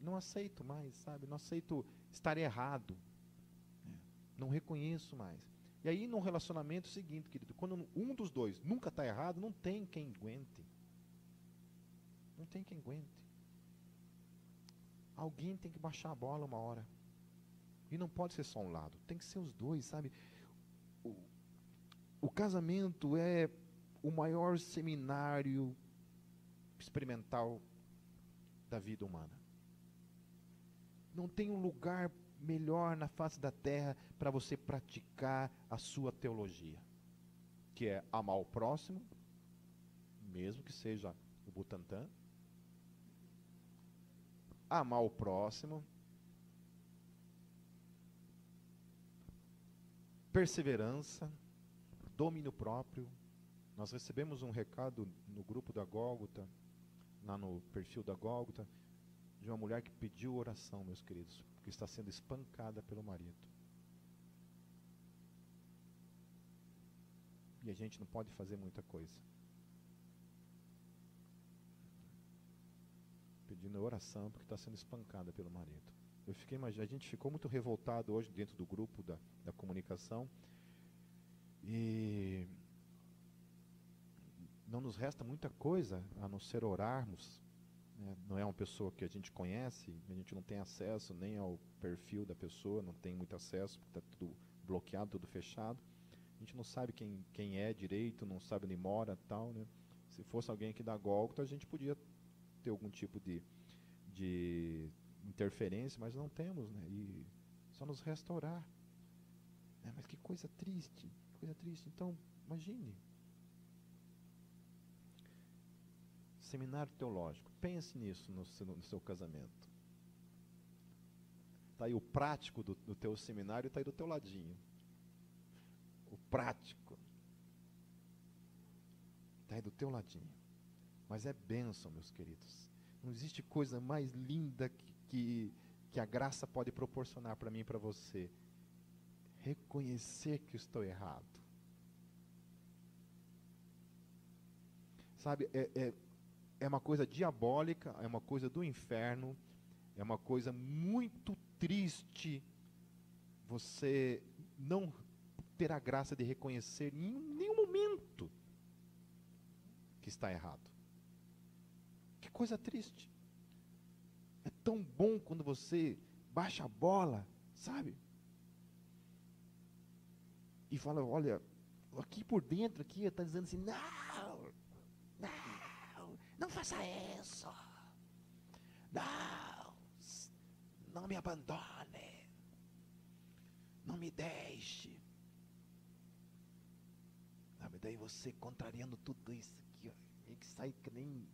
não aceito mais, sabe? Não aceito estar errado. Não reconheço mais. E aí, num relacionamento seguinte, querido, quando um dos dois nunca está errado, não tem quem aguente. Não tem quem aguente. Alguém tem que baixar a bola uma hora. E não pode ser só um lado. Tem que ser os dois, sabe? O casamento é o maior seminário experimental da vida humana. Não tem um lugar melhor na face da terra para você praticar a sua teologia, que é amar o próximo, mesmo que seja o Butantã, amar o próximo, perseverança, domínio próprio. Nós recebemos um recado no grupo da Gólgota, lá no perfil da Gólgota, de uma mulher que pediu oração, meus queridos, que está sendo espancada pelo marido. E a gente não pode fazer muita coisa. Pedindo oração porque está sendo espancada pelo marido. Eu fiquei imaginando, a gente ficou muito revoltado hoje dentro do grupo da comunicação. E não nos resta muita coisa a não ser orarmos. Não é uma pessoa que a gente conhece, a gente não tem acesso nem ao perfil da pessoa, não tem muito acesso, porque está tudo bloqueado, tudo fechado. A gente não sabe quem é direito, não sabe onde mora, tal, né? Se fosse alguém aqui da Gólgota, a gente podia ter algum tipo de interferência, mas não temos, né? E só nos resta orar. É, mas que coisa triste, coisa triste. Então, imagine. Seminário teológico. Pense nisso no seu casamento. Está aí o prático do teu seminário, está aí do teu ladinho. O prático. Está aí do teu ladinho. Mas é bênção, meus queridos. Não existe coisa mais linda que a graça pode proporcionar para mim e para você. Reconhecer que estou errado. Sabe, é uma coisa diabólica, é uma coisa do inferno, é uma coisa muito triste você não ter a graça de reconhecer em nenhum momento que está errado. Que coisa triste. É tão bom quando você baixa a bola, sabe? E fala, olha, aqui por dentro, aqui está dizendo assim, não faça isso, não me abandone, não me deixe, mas daí você contrariando tudo isso aqui, ó, que sai que nem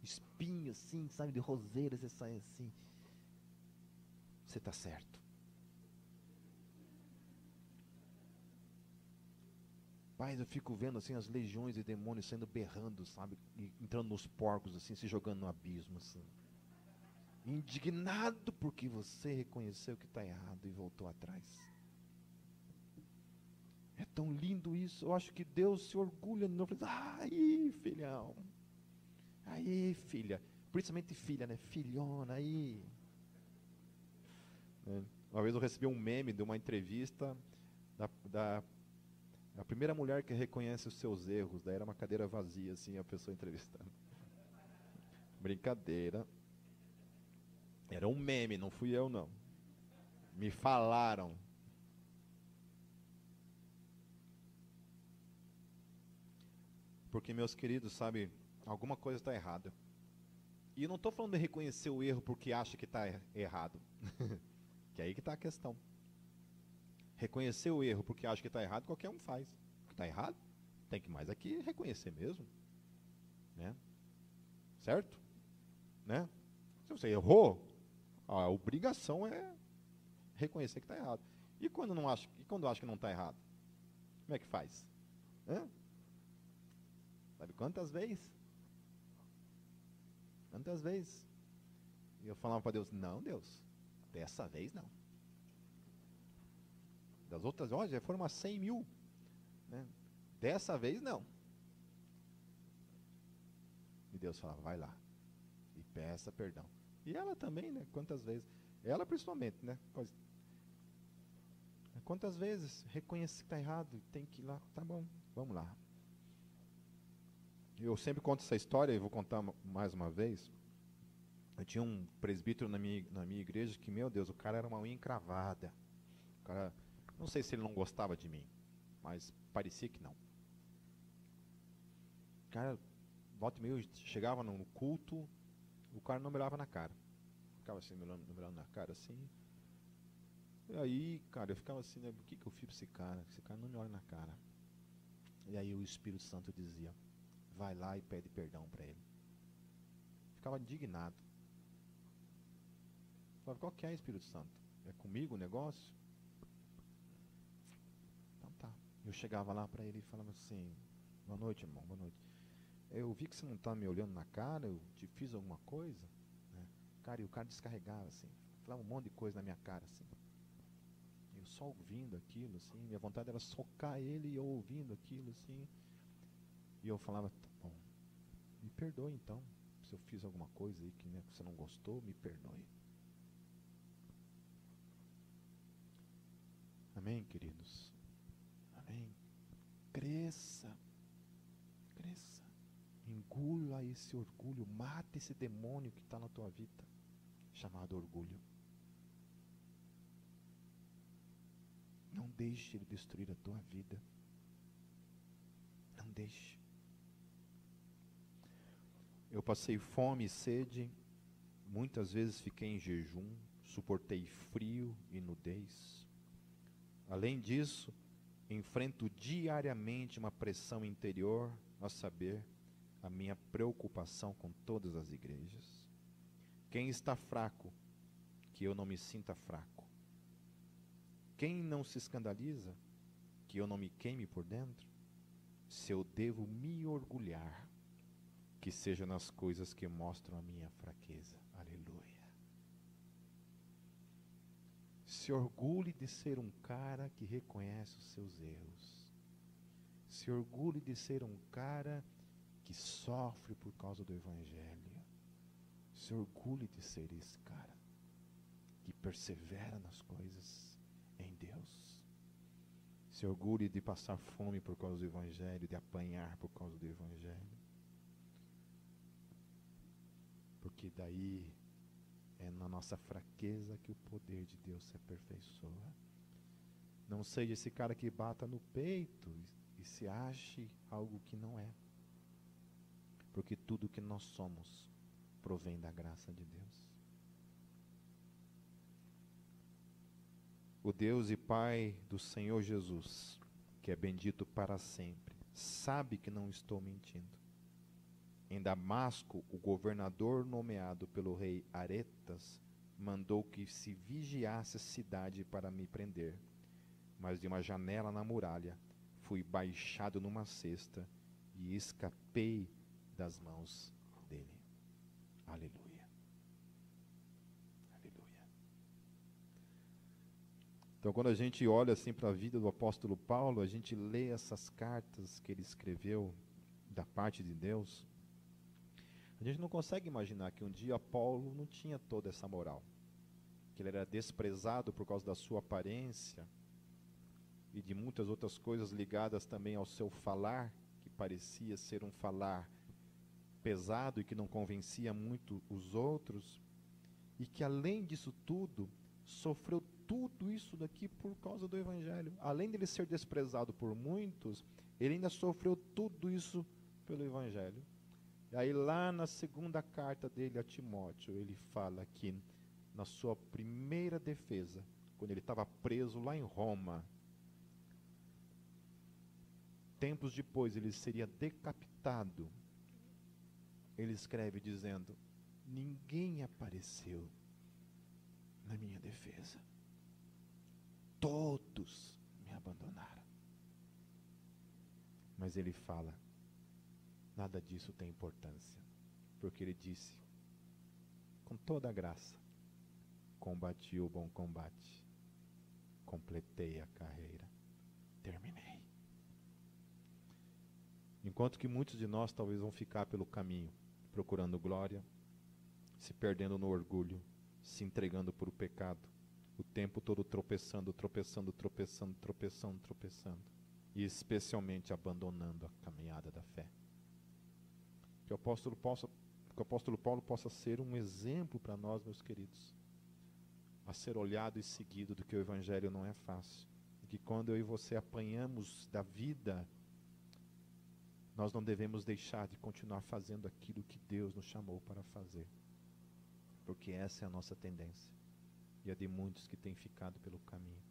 espinho assim, sabe, de roseira, você sai assim, você está certo, Pai, eu fico vendo assim as legiões de demônios sendo berrando, sabe, e entrando nos porcos assim, se jogando no abismo assim. Indignado porque você reconheceu que está errado e voltou atrás. É tão lindo isso. Eu acho que Deus se orgulha de novo. Aí, filhão. Aí, filha. Principalmente filha, né? Filhona, aí. Uma vez eu recebi um meme de uma entrevista da primeira mulher que reconhece os seus erros, daí era uma cadeira vazia, assim, a pessoa entrevistando. Brincadeira. Era um meme, não fui eu, não. Me falaram. Porque, meus queridos, sabe, alguma coisa está errada. E eu não estou falando de reconhecer o erro porque acha que está errado. Que é aí que está a questão. Reconhecer o erro porque acha que está errado, qualquer um faz. O que está errado, tem que mais aqui reconhecer mesmo. Né? Certo? Né? Se você errou, a obrigação é reconhecer que está errado. E quando não acho, e quando acho que não está errado? Como é que faz? Hã? Sabe quantas vezes? Quantas vezes? E eu falava para Deus, não, Deus, dessa vez não. Das outras, olha, foram umas 100 mil. Né? Dessa vez não. E Deus falava, vai lá e peça perdão. E ela também, né? Quantas vezes? Ela principalmente, né? Quantas vezes reconhece que está errado, tem que ir lá, tá bom, vamos lá. Eu sempre conto essa história e vou contar mais uma vez. Eu tinha um presbítero na minha igreja que, meu Deus, o cara era uma unha encravada. O cara, não sei se ele não gostava de mim, mas parecia que não. O cara, volta e meia, chegava no culto, o cara não me olhava na cara. Ficava assim, me olhando na cara assim. E aí, cara, eu ficava assim, né, o que eu fiz para esse cara? Esse cara não me olha na cara. E aí o Espírito Santo dizia, vai lá e pede perdão para ele. Ficava indignado. Falava, qual que é, Espírito Santo? É comigo o negócio? Então tá. Eu chegava lá para ele e falava assim, boa noite, irmão, boa noite. Eu vi que você não está me olhando na cara, eu te fiz alguma coisa? Né? Cara, e o cara descarregava assim, falava um monte de coisa na minha cara assim. Eu só ouvindo aquilo assim, minha vontade era socar ele e eu ouvindo aquilo assim. E eu falava, tá bom, me perdoe então, se eu fiz alguma coisa aí que, né, você não gostou, me perdoe. Amém, queridos? Amém? Cresça, cresça, engula esse orgulho, mata esse demônio que está na tua vida, chamado orgulho. Não deixe ele destruir a tua vida, não deixe. Eu passei fome e sede, muitas vezes fiquei em jejum, suportei frio e nudez. Além disso, enfrento diariamente uma pressão interior, a saber, a minha preocupação com todas as igrejas. Quem está fraco, que eu não me sinta fraco. Quem não se escandaliza, que eu não me queime por dentro. Se eu devo me orgulhar, que seja nas coisas que mostram a minha fraqueza. Aleluia. Se orgulhe de ser um cara que reconhece os seus erros. Se orgulhe de ser um cara que sofre por causa do Evangelho. Se orgulhe de ser esse cara que persevera nas coisas em Deus. Se orgulhe de passar fome por causa do Evangelho, de apanhar por causa do Evangelho. Porque daí é na nossa fraqueza que o poder de Deus se aperfeiçoa. Não seja esse cara que bata no peito e se ache algo que não é. Porque tudo que nós somos provém da graça de Deus. O Deus e Pai do Senhor Jesus, que é bendito para sempre, sabe que não estou mentindo. Em Damasco, o governador nomeado pelo rei Aretas mandou que se vigiasse a cidade para me prender. Mas de uma janela na muralha, fui baixado numa cesta e escapei das mãos dele. Aleluia. Aleluia. Então, quando a gente olha assim para a vida do apóstolo Paulo, a gente lê essas cartas que ele escreveu da parte de Deus. A gente não consegue imaginar que um dia Paulo não tinha toda essa moral, que ele era desprezado por causa da sua aparência e de muitas outras coisas ligadas também ao seu falar, que parecia ser um falar pesado e que não convencia muito os outros, e que além disso tudo, sofreu tudo isso daqui por causa do Evangelho. Além dele ser desprezado por muitos, ele ainda sofreu tudo isso pelo Evangelho. E aí lá na segunda carta dele a Timóteo, ele fala que na sua primeira defesa, quando ele estava preso lá em Roma, tempos depois ele seria decapitado, ele escreve dizendo, ninguém apareceu na minha defesa. Todos me abandonaram. Mas ele fala, nada disso tem importância, porque ele disse, com toda a graça, combati o bom combate, completei a carreira, terminei. Enquanto que muitos de nós talvez vão ficar pelo caminho, procurando glória, se perdendo no orgulho, se entregando para o pecado, o tempo todo tropeçando, e especialmente abandonando a caminhada da fé. Que o apóstolo Paulo possa ser um exemplo para nós, meus queridos, a ser olhado e seguido, do que o evangelho não é fácil, e que quando eu e você apanhamos da vida, nós não devemos deixar de continuar fazendo aquilo que Deus nos chamou para fazer, porque essa é a nossa tendência, e é de muitos que têm ficado pelo caminho.